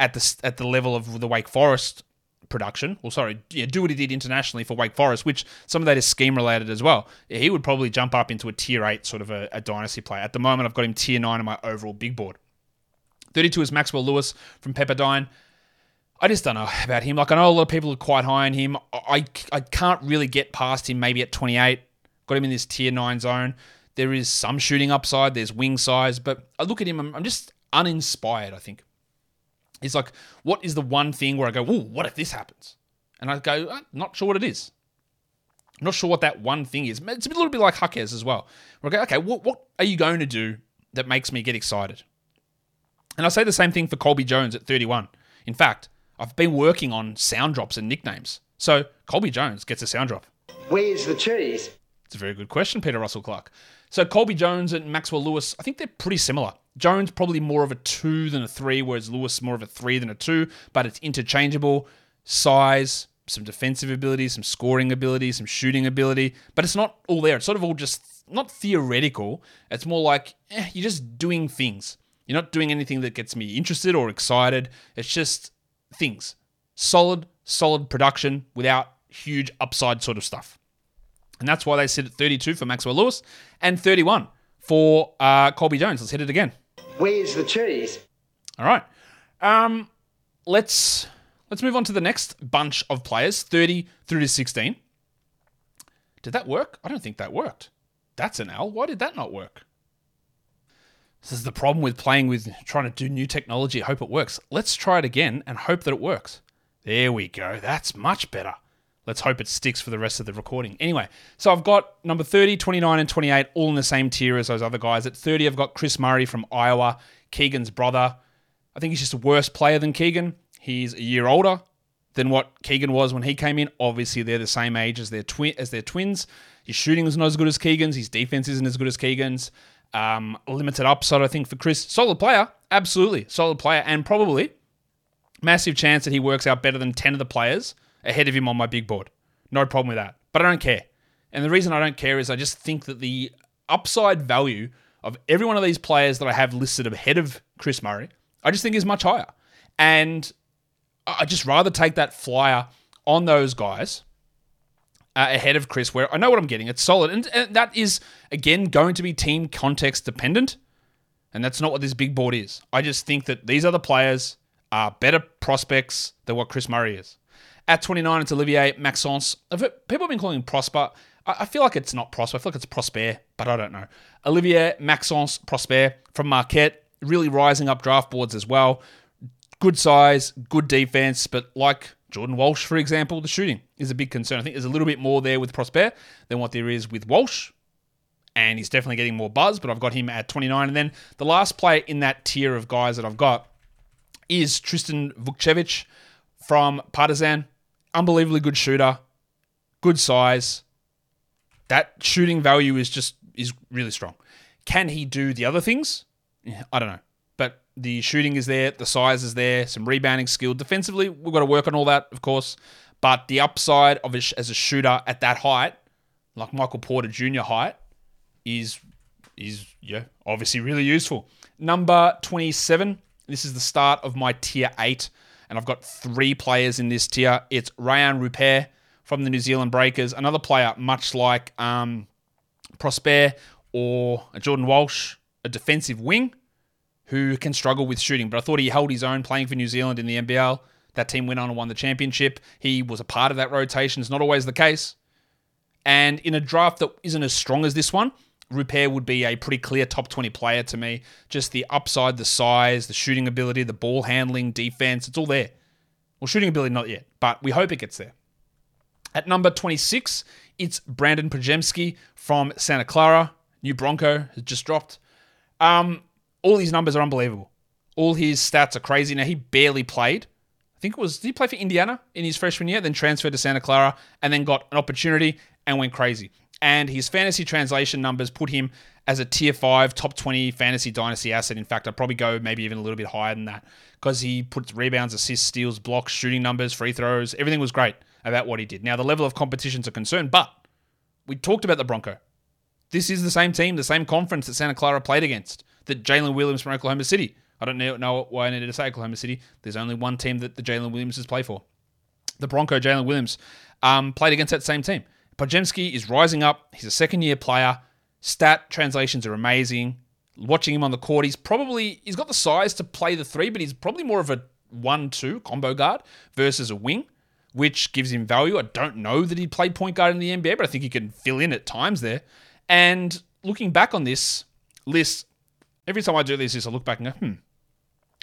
at the at the level of the Wake Forest production, well, sorry, yeah, do what he did internationally for Wake Forest, which some of that is scheme-related as well. Yeah, he would probably jump up into a tier eight sort of a, a dynasty player. At the moment, I've got him tier nine on my overall big board. thirty-two is Maxwell Lewis from Pepperdine. I just don't know about him. Like, I know a lot of people are quite high on him. I, I can't really get past him maybe at twenty-eight. Got him in this tier nine zone. There is some shooting upside. There's wing size. But I look at him, I'm, I'm just uninspired, I think. It's like, what is the one thing where I go, ooh, what if this happens? And I go, I'm not sure what it is. I'm not sure what that one thing is. It's a little bit like Huckers as well. Where I go, okay, what, what are you going to do that makes me get excited? And I say the same thing for Colby Jones at thirty-one. In fact, I've been working on sound drops and nicknames. So Colby Jones gets a sound drop. Where's the cheese? It's a very good question, Peter Russell Clark. So Colby Jones and Maxwell Lewis, I think they're pretty similar. Jones probably more of a two than a three, whereas Lewis more of a three than a two, but it's interchangeable. Size, some defensive ability, some scoring ability, some shooting ability, but it's not all there. It's sort of all just not theoretical. It's more like eh, you're just doing things. You're not doing anything that gets me interested or excited. It's just things. Solid, solid production without huge upside sort of stuff. And that's why they sit at thirty-two for Maxwell Lewis and thirty-one for uh, Colby Jones. Let's hit it again. Where's the cheese? All right. Um, let's let's move on to the next bunch of players, thirty through to sixteen. Did that work? I don't think that worked. That's an L. Why did that not work? This is the problem with playing with trying to do new technology. Hope it works. Let's try it again and hope that it works. There we go. That's much better. Let's hope it sticks for the rest of the recording. Anyway, so I've got number thirty, twenty-nine, and twenty-eight all in the same tier as those other guys. At thirty, I've got Chris Murray from Iowa, Keegan's brother. I think he's just a worse player than Keegan. He's a year older than what Keegan was when he came in. Obviously, they're the same age as their, twi- as their twins. His shooting is not as good as Keegan's. His defense isn't as good as Keegan's. Um, limited upside, I think, for Chris. Solid player. Absolutely. Solid player. And probably massive chance that he works out better than ten of the players ahead of him on my big board. No problem with that. But I don't care. And the reason I don't care is I just think that the upside value of every one of these players that I have listed ahead of Chris Murray, I just think is much higher. And I'd just rather take that flyer on those guys uh, ahead of Chris, where I know what I'm getting. It's solid. And, and that is, again, going to be team context dependent. And that's not what this big board is. I just think that these other players are better prospects than what Chris Murray is. At twenty-nine, it's Olivier Maxence. People have been calling him Prosper. I feel like it's not Prosper. I feel like it's Prosper, but I don't know. Olivier Maxence Prosper from Marquette, really rising up draft boards as well. Good size, good defense, but like Jordan Walsh, for example, the shooting is a big concern. I think there's a little bit more there with Prosper than what there is with Walsh, and he's definitely getting more buzz, but I've got him at twenty-nine. And then the last player in that tier of guys that I've got is Tristan Vukcevic from Partizan. Unbelievably good shooter, good size. That shooting value is just is really strong. Can he do the other things? Yeah, I don't know. But the shooting is there, the size is there, some rebounding skill. Defensively, we've got to work on all that, of course. But the upside of a, as a shooter at that height, like Michael Porter Junior height, is is yeah obviously really useful. Number twenty-seven. This is the start of my tier eight. And I've got three players in this tier. It's Ryan Rupert from the New Zealand Breakers. Another player much like um, Prosper or Jordan Walsh, a defensive wing who can struggle with shooting. But I thought he held his own playing for New Zealand in the N B L. That team went on and won the championship. He was a part of that rotation. It's not always the case. And in a draft that isn't as strong as this one, Rupert would be a pretty clear top twenty player to me. Just the upside, the size, the shooting ability, the ball handling, defense, it's all there. Well, shooting ability, not yet, but we hope it gets there. At number twenty-six, it's Brandon Podziemski from Santa Clara, new Bronco, has just dropped. Um, all his numbers are unbelievable. All his stats are crazy. Now, he barely played. I think it was, did he play for Indiana in his freshman year, then transferred to Santa Clara, and then got an opportunity and went crazy. And his fantasy translation numbers put him as a tier five, top twenty fantasy dynasty asset. In fact, I'd probably go maybe even a little bit higher than that because he puts rebounds, assists, steals, blocks, shooting numbers, free throws. Everything was great about what he did. Now, the level of competition's a concern, but we talked about the Bronco. This is the same team, the same conference that Santa Clara played against, that Jalen Williams from Oklahoma City. I don't know why I needed to say Oklahoma City. There's only one team that the Jalen Williamses play for. The Bronco, Jalen Williams, um, played against that same team. Podziemski is rising up. He's a second-year player. Stat translations are amazing. Watching him on the court, he's probably, he's got the size to play the three, but he's probably more of a one two combo guard versus a wing, which gives him value. I don't know that he played point guard in the N B A, but I think he can fill in at times there. And looking back on this list, every time I do this, I look back and go, hmm,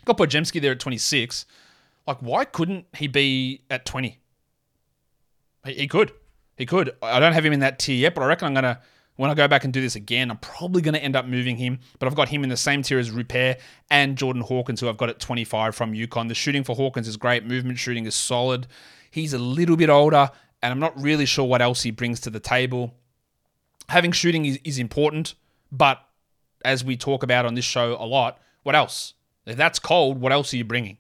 got Podziemski there at twenty-six. Like, why couldn't he be at twenty? He, he could. He could. I don't have him in that tier yet, but I reckon I'm going to, when I go back and do this again, I'm probably going to end up moving him. But I've got him in the same tier as Rupert and Jordan Hawkins, who I've got at twenty-five from UConn. The shooting for Hawkins is great. Movement shooting is solid. He's a little bit older, and I'm not really sure what else he brings to the table. Having shooting is, is important, but as we talk about on this show a lot, what else? If that's cold, what else are you bringing?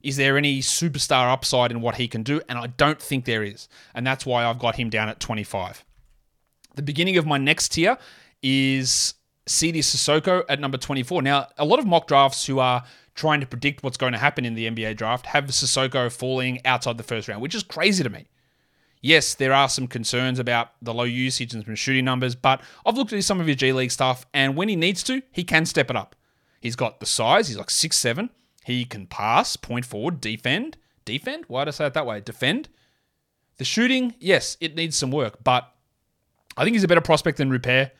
Is there any superstar upside in what he can do? And I don't think there is. And that's why I've got him down at twenty-five. The beginning of my next tier is Sidi Sissoko at number twenty-four. Now, a lot of mock drafts who are trying to predict what's going to happen in the N B A draft have Sissoko falling outside the first round, which is crazy to me. Yes, there are some concerns about the low usage and some shooting numbers, but I've looked at some of his G League stuff, and when he needs to, he can step it up. He's got the size. He's like six seven. He can pass, point forward, defend. Defend? Why did I say it that way? Defend. The shooting, yes, it needs some work, but I think he's a better prospect than Rupert.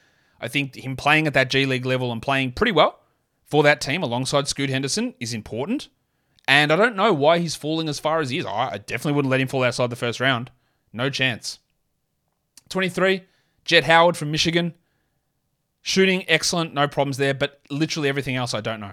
I think him playing at that G League level and playing pretty well for that team alongside Scoot Henderson is important. And I don't know why he's falling as far as he is. I definitely wouldn't let him fall outside the first round. No chance. twenty-three, Jet Howard from Michigan. Shooting, excellent. No problems there, but literally everything else I don't know.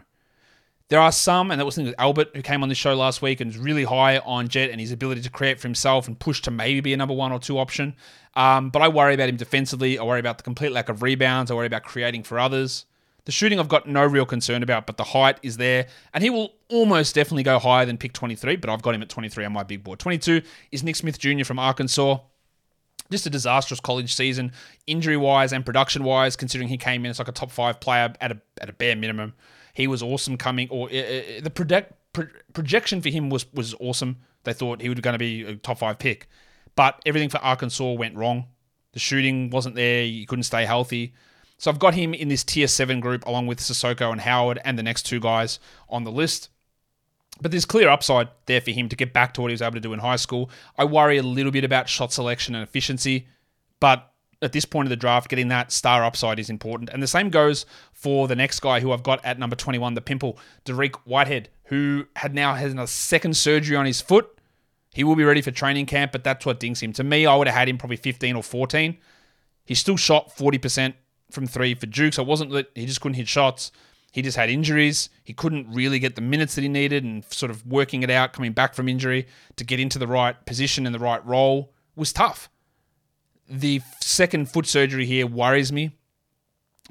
There are some, and that was the thing with Albert, who came on this show last week and is really high on Jet and his ability to create for himself and push to maybe be a number one or two option. Um, but I worry about him defensively. I worry about the complete lack of rebounds. I worry about creating for others. The shooting I've got no real concern about, but the height is there. And he will almost definitely go higher than pick twenty-three, but I've got him at twenty-three on my big board. twenty-two is Nick Smith Junior from Arkansas. Just a disastrous college season, injury-wise and production-wise, considering he came in as like a top five player at a at a bare minimum. He was awesome coming, or uh, the project, pro- projection for him was, was awesome. They thought he was going to be a top five pick, but everything for Arkansas went wrong. The shooting wasn't there. He couldn't stay healthy. So I've got him in this tier seven group along with Sissoko and Howard and the next two guys on the list. But there's clear upside there for him to get back to what he was able to do in high school. I worry a little bit about shot selection and efficiency, but at this point of the draft, getting that star upside is important. And the same goes for the next guy who I've got at number twenty-one, the pimple, Derek Whitehead, who had now has another second surgery on his foot. He will be ready for training camp, but that's what dings him. To me, I would have had him probably fifteen or fourteen. He still shot forty percent from three for Duke, so it wasn't that he just couldn't hit shots. He just had injuries. He couldn't really get the minutes that he needed and sort of working it out, coming back from injury to get into the right position and the right role was tough. The second foot surgery here worries me,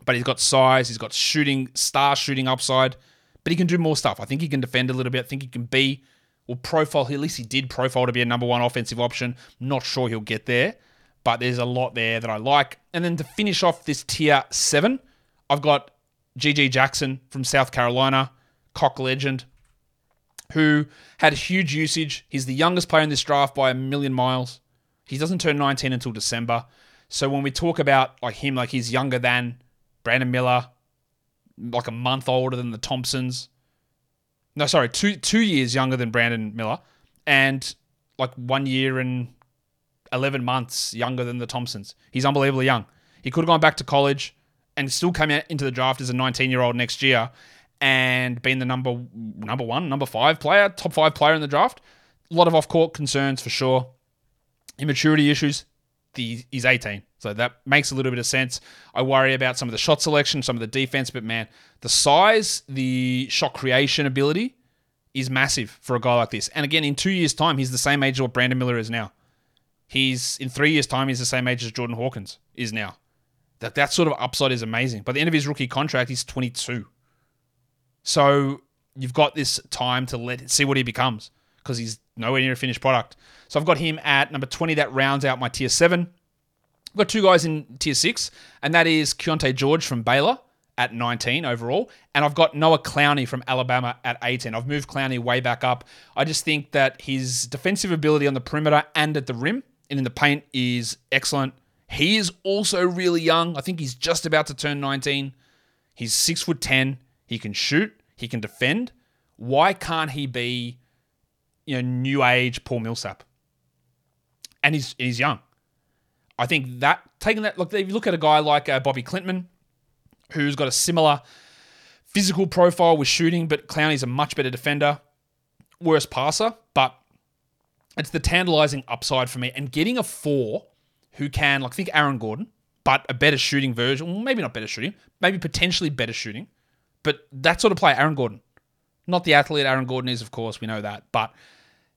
but he's got size. He's got shooting, star shooting upside, but he can do more stuff. I think he can defend a little bit. I think he can be, or profile, at least he did profile to be a number one offensive option. Not sure he'll get there, but there's a lot there that I like. And then to finish off this tier seven, I've got G G Jackson from South Carolina, Cock legend, who had huge usage. He's the youngest player in this draft by a million miles. He doesn't turn nineteen until December. So when we talk about like him, like he's younger than Brandon Miller, like a month older than the Thompsons. No, sorry, two two years younger than Brandon Miller and like one year and eleven months younger than the Thompsons. He's unbelievably young. He could have gone back to college and still come out into the draft as a nineteen-year-old next year and been the number number one, number five player, top five player in the draft. A lot of off-court concerns for sure. immaturity issues, the, he's eighteen. So that makes a little bit of sense. I worry about some of the shot selection, some of the defense, but man, the size, the shot creation ability is massive for a guy like this. And again, in two years' time, he's the same age as what Brandon Miller is now. He's in three years' time, he's the same age as Jordan Hawkins is now. That that sort of upside is amazing. By the end of his rookie contract, he's twenty-two. So you've got this time to let see what he becomes because he's nowhere near a finished product. So I've got him at number twenty. That rounds out my tier seven. I've got two guys in tier six, and that is Keontae George from Baylor at nineteen overall. And I've got Noah Clowney from Alabama at eighteen. I've moved Clowney way back up. I just think that his defensive ability on the perimeter and at the rim and in the paint is excellent. He is also really young. I think he's just about to turn nineteen. He's six foot ten. He can shoot. He can defend. Why can't he be, you know, new age Paul Millsap? And he's he's young. I think that taking that look, if you look at a guy like uh, Bobby Klintman, who's got a similar physical profile with shooting, but Clowney's a much better defender, worse passer, but it's the tantalizing upside for me. And getting a four who can, like, think Aaron Gordon, but a better shooting version, well, maybe not better shooting, maybe potentially better shooting, but that sort of play, Aaron Gordon. Not the athlete Aaron Gordon is, of course, we know that, but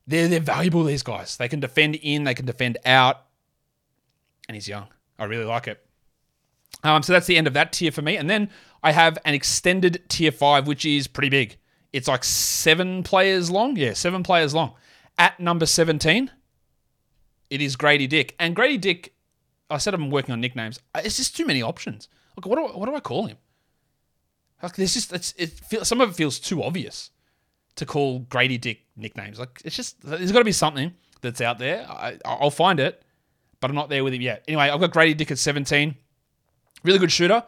they're, they're valuable, these guys. They can defend in, they can defend out, and he's young. I really like it. Um, so that's the end of that tier for me. And then I have an extended tier five, which is pretty big. It's like seven players long. Yeah, seven players long. At number seventeen, it is Grady Dick. And Grady Dick, I said I'm working on nicknames. It's just too many options. Like, what do I, what do I call him? Like, there's just it's, it. Feel, some of it feels too obvious to call Grady Dick nicknames. Like, it's just there's got to be something that's out there. I, I'll find it, but I'm not there with him yet. Anyway, I've got Grady Dick at seventeen. Really good shooter.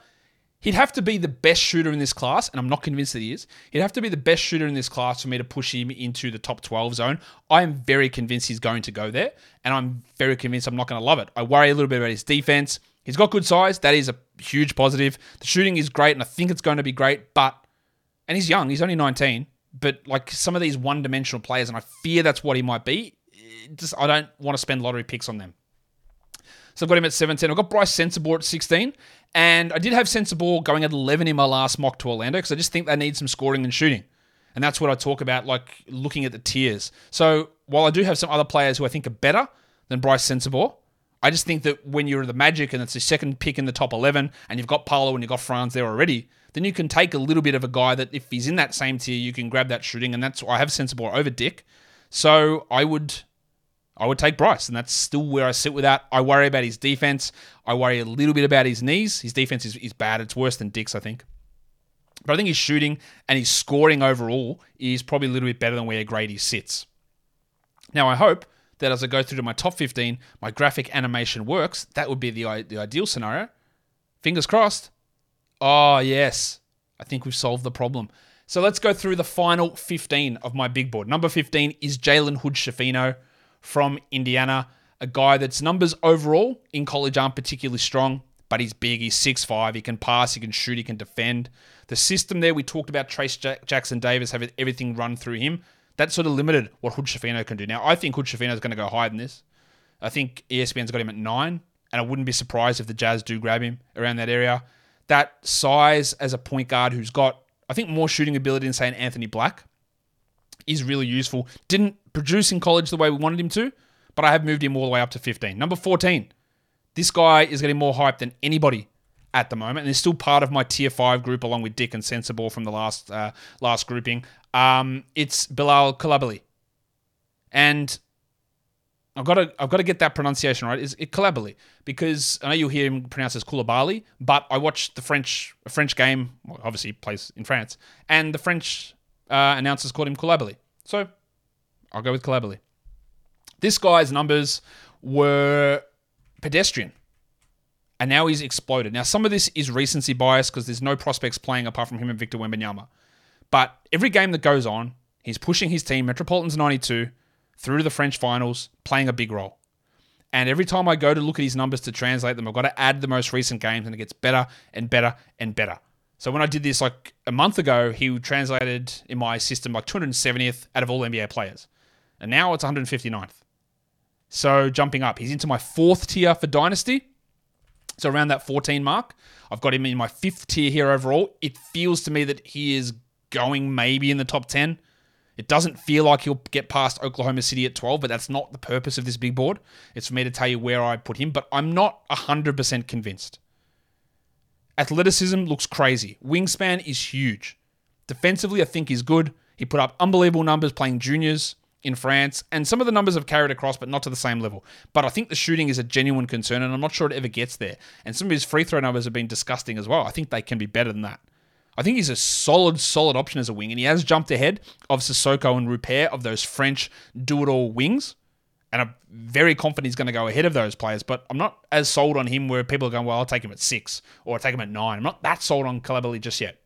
He'd have to be the best shooter in this class, and I'm not convinced that he is. He'd have to be the best shooter in this class for me to push him into the top twelve zone. I am very convinced he's going to go there, and I'm very convinced I'm not going to love it. I worry a little bit about his defense. He's got good size. That is a huge positive. The shooting is great, and I think it's going to be great, but... And he's young. He's only nineteen. But, like, some of these one-dimensional players, and I fear that's what he might be, just I don't want to spend lottery picks on them. So I've got him at seventeen. I've got Bryce Sensabaugh at sixteen. And I did have Sensabaugh going at eleven in my last mock to Orlando because I just think they need some scoring and shooting. And that's what I talk about, like looking at the tiers. So while I do have some other players who I think are better than Bryce Sensabaugh, I just think that when you're the Magic and it's the second pick in the top eleven and you've got Paolo and you've got Franz there already, then you can take a little bit of a guy that if he's in that same tier, you can grab that shooting. And that's why I have Sensabaugh over Dick. So I would... I would take Bryce, and that's still where I sit with that. I worry about his defense. I worry a little bit about his knees. His defense is, is bad. It's worse than Dick's, I think. But I think his shooting and his scoring overall is probably a little bit better than where Grady sits. Now, I hope that as I go through to my top fifteen, my graphic animation works. That would be the, the ideal scenario. Fingers crossed. Oh, yes. I think we've solved the problem. So let's go through the final fifteen of my big board. Number fifteen is Jalen Hood-Schifino from Indiana, a guy that's numbers overall in college aren't particularly strong, but he's big, he's six foot five, he can pass, he can shoot, he can defend. The system there, we talked about Trace Jackson Davis, having everything run through him. That sort of limited what Hood-Schifino can do. Now, I think Hood-Schifino is going to go higher than this. I think E S P N's got him at nine, and I wouldn't be surprised if the Jazz do grab him around that area. That size as a point guard who's got, I think, more shooting ability than, say, an Anthony Black is really useful. Didn't produce in college the way we wanted him to, but I have moved him all the way up to fifteen. Number fourteen, this guy is getting more hype than anybody at the moment, and is still part of my tier five group along with Dick and Sensabaugh from the last uh, last grouping. Um, it's Bilal Coulibaly, and I've got to I've got to get that pronunciation right. Is it Coulibaly? Because I know you'll hear him pronounced as Coulibaly, but I watched the French a French game. Well, obviously, he plays in France, and the French Uh, announcers called him Coulibaly. So, I'll go with Coulibaly. This guy's numbers were pedestrian. And now he's exploded. Now, some of this is recency bias because there's no prospects playing apart from him and Victor Wembanyama. But every game that goes on, he's pushing his team, Metropolitans ninety-two, through to the French finals, playing a big role. And every time I go to look at his numbers to translate them, I've got to add the most recent games and it gets better and better and better. So when I did this like a month ago, he translated in my system like two hundred seventieth out of all N B A players. And now it's one hundred fifty-ninth. So jumping up, he's into my fourth tier for Dynasty. So around that fourteen mark, I've got him in my fifth tier here overall. It feels to me that he is going maybe in the top ten. It doesn't feel like he'll get past Oklahoma City at twelve, but that's not the purpose of this big board. It's for me to tell you where I put him, but I'm not one hundred percent convinced. Athleticism looks crazy. Wingspan is huge. Defensively, I think he's good. He put up unbelievable numbers playing juniors in France, and some of the numbers have carried across, but not to the same level. But I think the shooting is a genuine concern, and I'm not sure it ever gets there. And some of his free throw numbers have been disgusting as well. I think they can be better than that. I think he's a solid, solid option as a wing, and he has jumped ahead of Sissoko and Rupert, of those French do-it-all wings, and I'm very confident he's going to go ahead of those players, but I'm not as sold on him where people are going, well, I'll take him at six, or I'll take him at nine. I'm not that sold on Calabelli just yet.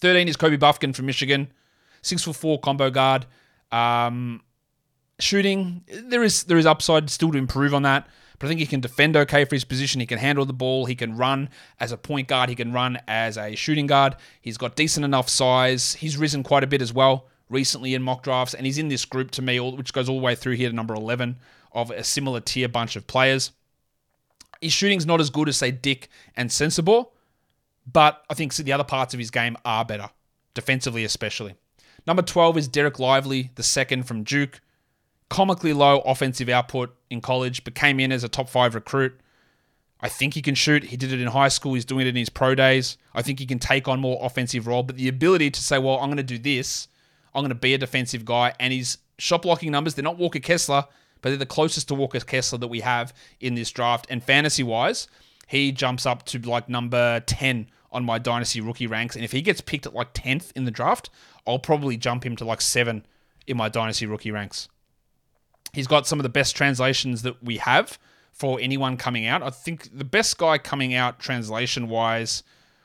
thirteen is Kobe Bufkin from Michigan, six foot four combo guard. Um, shooting, there is there is upside still to improve on that. But I think he can defend okay for his position. He can handle the ball. He can run as a point guard. He can run as a shooting guard. He's got decent enough size. He's risen quite a bit as well recently in mock drafts. And he's in this group to me, which goes all the way through here to number eleven of a similar tier bunch of players. His shooting's not as good as, say, Dick and Sensabaugh. But I think the other parts of his game are better, defensively especially. Number twelve is Derek Lively, the second from Duke. Comically low offensive output in college, but came in as a top five recruit. I think he can shoot. He did it in high school. He's doing it in his pro days. I think he can take on more offensive role, but the ability to say, well, I'm going to do this. I'm going to be a defensive guy. And his shot blocking numbers, they're not Walker Kessler, but they're the closest to Walker Kessler that we have in this draft. And fantasy-wise, he jumps up to like number ten on my Dynasty rookie ranks. And if he gets picked at like tenth in the draft, I'll probably jump him to like seven in my Dynasty rookie ranks. He's got some of the best translations that we have for anyone coming out. I think the best guy coming out translation-wise,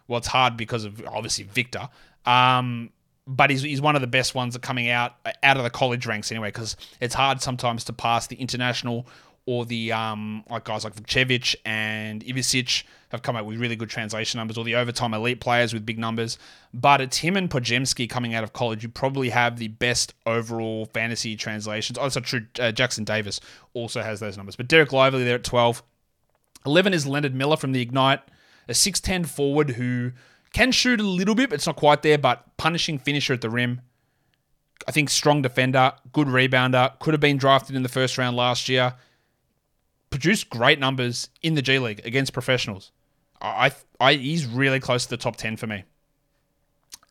well, it's hard because of, obviously, Victor. Um, but he's, he's one of the best ones that coming out, out of the college ranks anyway, because it's hard sometimes to pass the international or the um, like guys like Vucevic and Ivicic have come out with really good translation numbers, or the Overtime Elite players with big numbers. But it's him and Podziemski coming out of college. You probably have the best overall fantasy translations. Oh, that's not true. Uh, Jackson Davis also has those numbers. But Derek Lively there at twelve. eleven is Leonard Miller from the Ignite, a six ten forward who can shoot a little bit, but it's not quite there, but punishing finisher at the rim. I think strong defender, good rebounder, could have been drafted in the first round last year. Produced great numbers in the G League against professionals. I, I, he's really close to the top ten for me.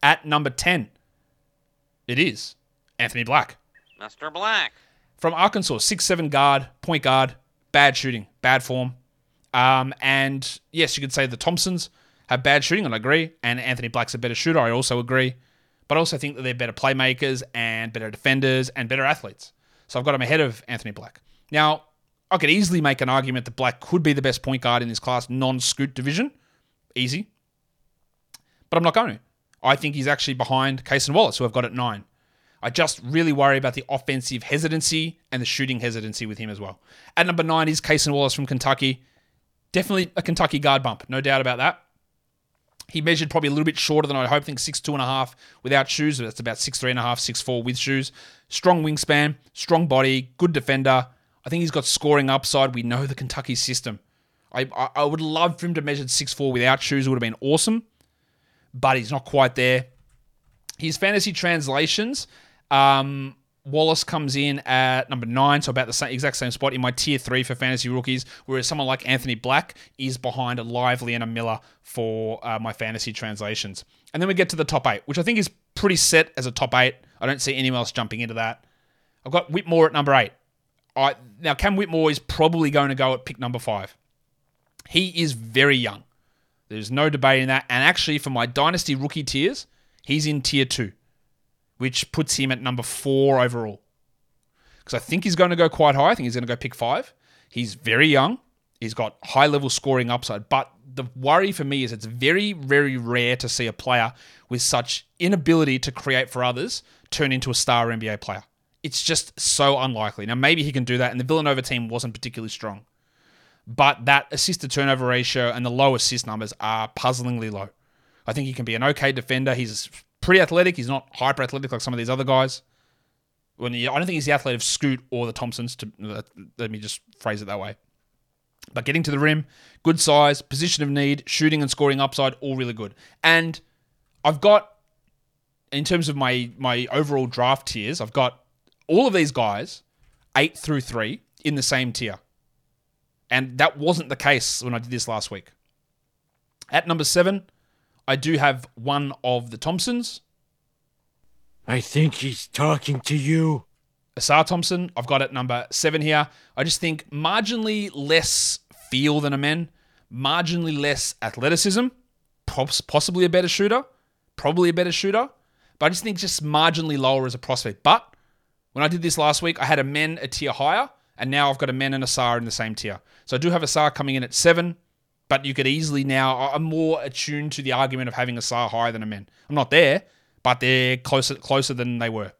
At number ten, it is Anthony Black. Mister Black. From Arkansas, six seven guard, point guard, bad shooting, bad form. Um, and yes, you could say the Thompsons have bad shooting, and I agree, and Anthony Black's a better shooter, I also agree. But I also think that they're better playmakers and better defenders and better athletes. So I've got him ahead of Anthony Black. Now, I could easily make an argument that Black could be the best point guard in this class, non-scoot division. Easy. But I'm not going to. I think he's actually behind Cason Wallace, who I've got at nine. I just really worry about the offensive hesitancy and the shooting hesitancy with him as well. At number nine is Cason Wallace from Kentucky. Definitely a Kentucky guard bump, no doubt about that. He measured probably a little bit shorter than I hoped, I think six two and a half without shoes. That's about six three and a half, six four with shoes. Strong wingspan, strong body, good defender. I think he's got scoring upside. We know the Kentucky system. I I, I would love for him to measure six four without shoes. It would have been awesome, but he's not quite there. His fantasy translations, um, Wallace comes in at number nine, so about the same, exact same spot in my tier three for fantasy rookies, whereas someone like Anthony Black is behind a Lively and a Miller for uh, my fantasy translations. And then we get to the top eight, which I think is pretty set as a top eight. I don't see anyone else jumping into that. I've got Whitmore at number eight. I, now, Cam Whitmore is probably going to go at pick number five. He is very young. There's no debate in that. And actually, for my Dynasty rookie tiers, he's in tier two, which puts him at number four overall. Because I think he's going to go quite high. I think he's going to go pick five. He's very young. He's got high-level scoring upside. But the worry for me is it's very, very rare to see a player with such inability to create for others turn into a star N B A player. It's just so unlikely. Now, maybe he can do that, and the Villanova team wasn't particularly strong. But that assist-to-turnover ratio and the low assist numbers are puzzlingly low. I think he can be an okay defender. He's pretty athletic. He's not hyper-athletic like some of these other guys. When he, I don't think he's the athlete of Scoot or the Thompsons. To let me just phrase it that way. But getting to the rim, good size, position of need, shooting and scoring upside, all really good. And I've got, in terms of my my overall draft tiers, I've got all of these guys, eight through three, in the same tier. And that wasn't the case when I did this last week. At number seven, I do have one of the Thompsons. I think he's talking to you. Asar Thompson, I've got at number seven here. I just think marginally less feel than a man, marginally less athleticism, possibly a better shooter, probably a better shooter, but I just think just marginally lower as a prospect. But when I did this last week, I had a men a tier higher, and now I've got a men and Asar in the same tier. So I do have Asar coming in at seven, but you could easily now, I'm more attuned to the argument of having Asar higher than a men. I'm not there, but they're closer closer than they were.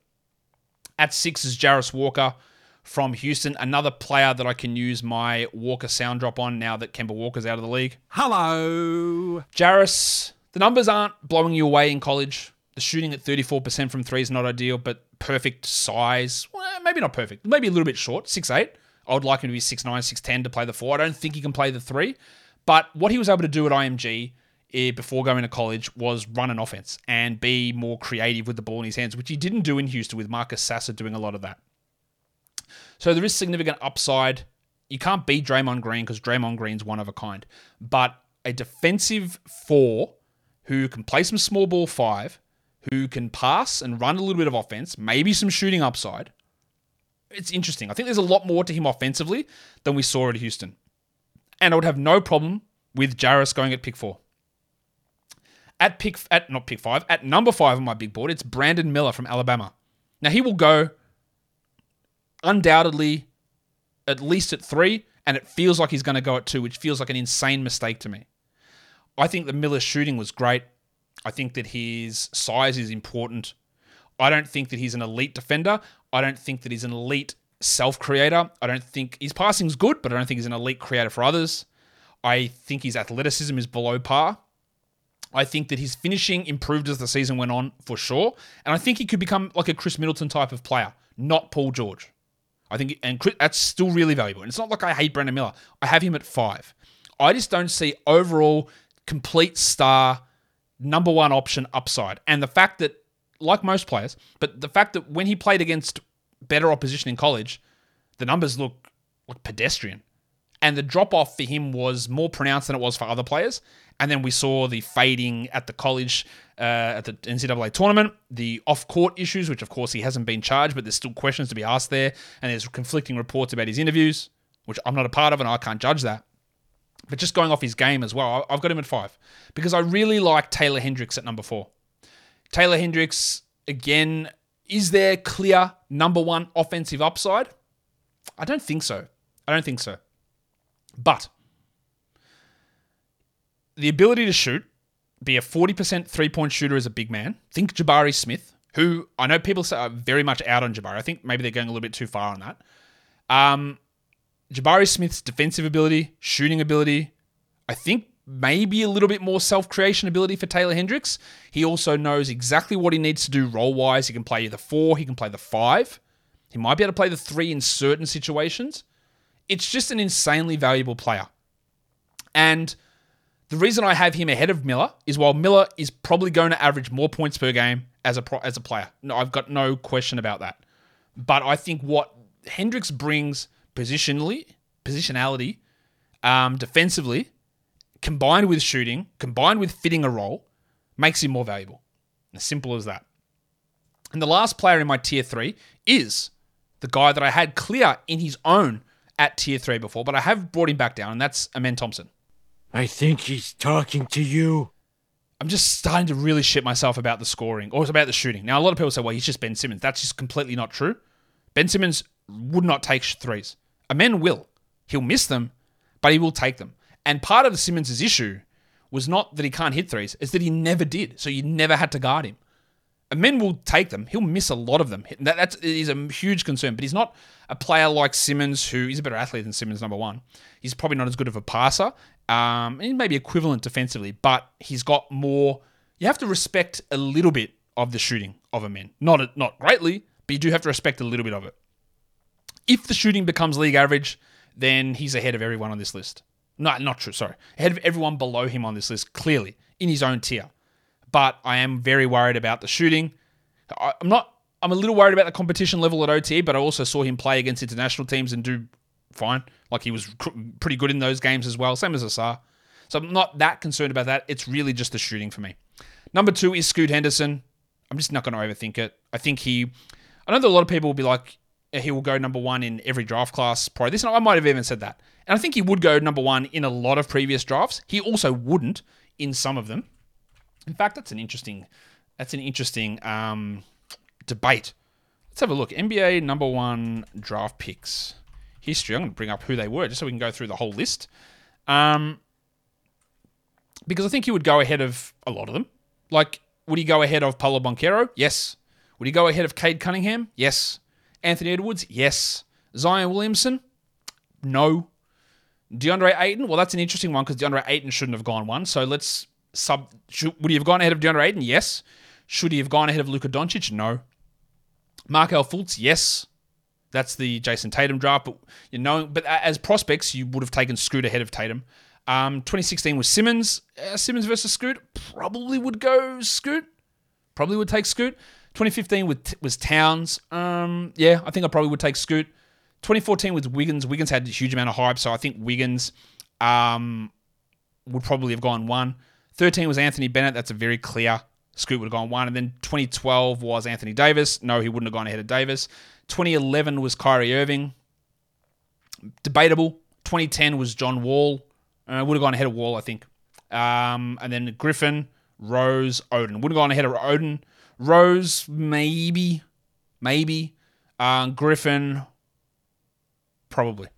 At six is Jarris Walker from Houston, another player that I can use my Walker sound drop on now that Kemba Walker's out of the league. Hello. Jarris, the numbers aren't blowing you away in college. The shooting at thirty-four percent from three is not ideal, but perfect size. Well, maybe not perfect. Maybe a little bit short, six eight. I would like him to be six nine, six ten to play the four. I don't think he can play the three, but what he was able to do at I M G before going to college was run an offense and be more creative with the ball in his hands, which he didn't do in Houston with Marcus Sasser doing a lot of that. So there is significant upside. You can't beat Draymond Green because Draymond Green's one of a kind, but a defensive four who can play some small ball five, who can pass and run a little bit of offense, maybe some shooting upside. It's interesting. I think there's a lot more to him offensively than we saw at Houston. And I would have no problem with Jarris going at pick four. At pick, at not pick five, at number five on my big board, it's Brandon Miller from Alabama. Now, he will go undoubtedly at least at three, and it feels like he's going to go at two, which feels like an insane mistake to me. I think that Miller's shooting was great. I think that his size is important. I don't think that he's an elite defender. I don't think that he's an elite self-creator. I don't think his passing's good, but I don't think he's an elite creator for others. I think his athleticism is below par. I think that his finishing improved as the season went on, for sure. And I think he could become like a Chris Middleton type of player, not Paul George. I think, and Chris, that's still really valuable. And it's not like I hate Brandon Miller. I have him at five. I just don't see overall complete star, number one option upside. And the fact that, like most players, but the fact that when he played against better opposition in college, the numbers look, look pedestrian. And the drop-off for him was more pronounced than it was for other players. And then we saw the fading at the college, uh, at the N C double A tournament, the off-court issues, which of course he hasn't been charged, but there's still questions to be asked there. And there's conflicting reports about his interviews, which I'm not a part of and I can't judge that. But just going off his game as well, I've got him at five because I really like Taylor Hendricks at number four. Taylor Hendricks, again, is there clear number one offensive upside? I don't think so. I don't think so. But the ability to shoot, be a forty percent three-point shooter as a big man. Think Jabari Smith, who I know people say are very much out on Jabari. I think maybe they're going a little bit too far on that. Um, Jabari Smith's defensive ability, shooting ability, I think maybe a little bit more self-creation ability for Taylor Hendricks. He also knows exactly what he needs to do role-wise. He can play the four, he can play the five. He might be able to play the three in certain situations. It's just an insanely valuable player. And the reason I have him ahead of Miller is while Miller is probably going to average more points per game as a pro, as a player. No, I've got no question about that. But I think what Hendricks brings positionally, positionality, um, defensively, combined with shooting, combined with fitting a role, makes him more valuable. As simple as that. And the last player in my tier three is the guy that I had clear in his own at tier three before, but I have brought him back down, and that's Amen Thompson. I think he's talking to you. I'm just starting to really shit myself about the scoring, or about the shooting. Now, a lot of people say, well, he's just Ben Simmons. That's just completely not true. Ben Simmons would not take threes. Amen will. He'll miss them, but he will take them. And part of the Simmons' issue was not that he can't hit threes, it's that he never did, so you never had to guard him. Amen will take them. He'll miss a lot of them. That that's, is a huge concern, but he's not a player like Simmons, who is a better athlete than Simmons, number one. He's probably not as good of a passer. Um, he may be equivalent defensively, but he's got more. You have to respect a little bit of the shooting of Amen. Not, not greatly, but you do have to respect a little bit of it. If the shooting becomes league average, then he's ahead of everyone on this list. No, not true, sorry. Ahead of everyone below him on this list, clearly, in his own tier. But I am very worried about the shooting. I'm not. I'm a little worried about the competition level at O T A, but I also saw him play against international teams and do fine. Like, he was pretty good in those games as well, same as Asar. So I'm not that concerned about that. It's really just the shooting for me. Number two is Scoot Henderson. I'm just not going to overthink it. I think he... I know that a lot of people will be like, he will go number one in every draft class prior to this, and I might have even said that. And I think he would go number one in a lot of previous drafts. He also wouldn't in some of them. In fact, that's an interesting... That's an interesting... Um, debate. Let's have a look. N B A number one draft picks history. I'm going to bring up who they were just so we can go through the whole list. Um, because I think he would go ahead of a lot of them. Like, would he go ahead of Paolo Banchero? Yes. Would he go ahead of Cade Cunningham? Yes. Anthony Edwards? Yes. Zion Williamson? No. DeAndre Ayton? Well, that's an interesting one because DeAndre Ayton shouldn't have gone one. So let's sub... Should, would he have gone ahead of DeAndre Ayton? Yes. Should he have gone ahead of Luka Doncic? No. Markel Fultz, yes. That's the Jason Tatum draft, but you know, but as prospects, you would have taken Scoot ahead of Tatum. Um, twenty sixteen was Simmons. Uh, Simmons versus Scoot probably would go Scoot. Probably would take Scoot. twenty fifteen with, was Towns. Um, yeah, I think I probably would take Scoot. twenty fourteen with Wiggins. Wiggins had a huge amount of hype, so I think Wiggins um, would probably have gone one. thirteen was Anthony Bennett. That's a very clear. Scoot would have gone one. And then twenty twelve was Anthony Davis. No, he wouldn't have gone ahead of Davis. twenty eleven was Kyrie Irving. Debatable. twenty ten was John Wall. Uh, would have gone ahead of Wall, I think. Um, and then Griffin, Rose, Oden. Would have gone ahead of Oden. Rose, maybe. Maybe. Um, Griffin, probably.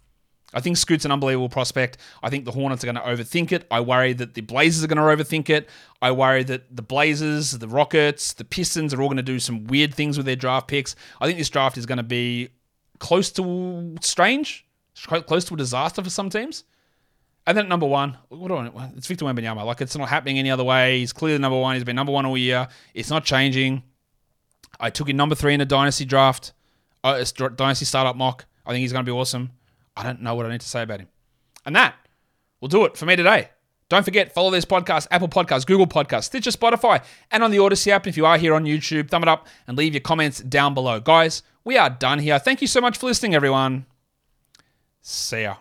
I think Scoot's an unbelievable prospect. I think the Hornets are going to overthink it. I worry that the Blazers are going to overthink it. I worry that the Blazers, the Rockets, the Pistons are all going to do some weird things with their draft picks. I think this draft is going to be close to strange, close to a disaster for some teams. And then at number one, what do I know? It's Victor Wembanyama. Like, it's not happening any other way. He's clearly number one. He's been number one all year. It's not changing. I took him number three in a dynasty draft, a dynasty startup mock. I think he's going to be awesome. I don't know what I need to say about him. And that will do it for me today. Don't forget, follow this podcast, Apple Podcasts, Google Podcasts, Stitcher, Spotify, and on the Odyssey app. If you are here on YouTube, thumb it up and leave your comments down below. Guys, we are done here. Thank you so much for listening, everyone. See ya.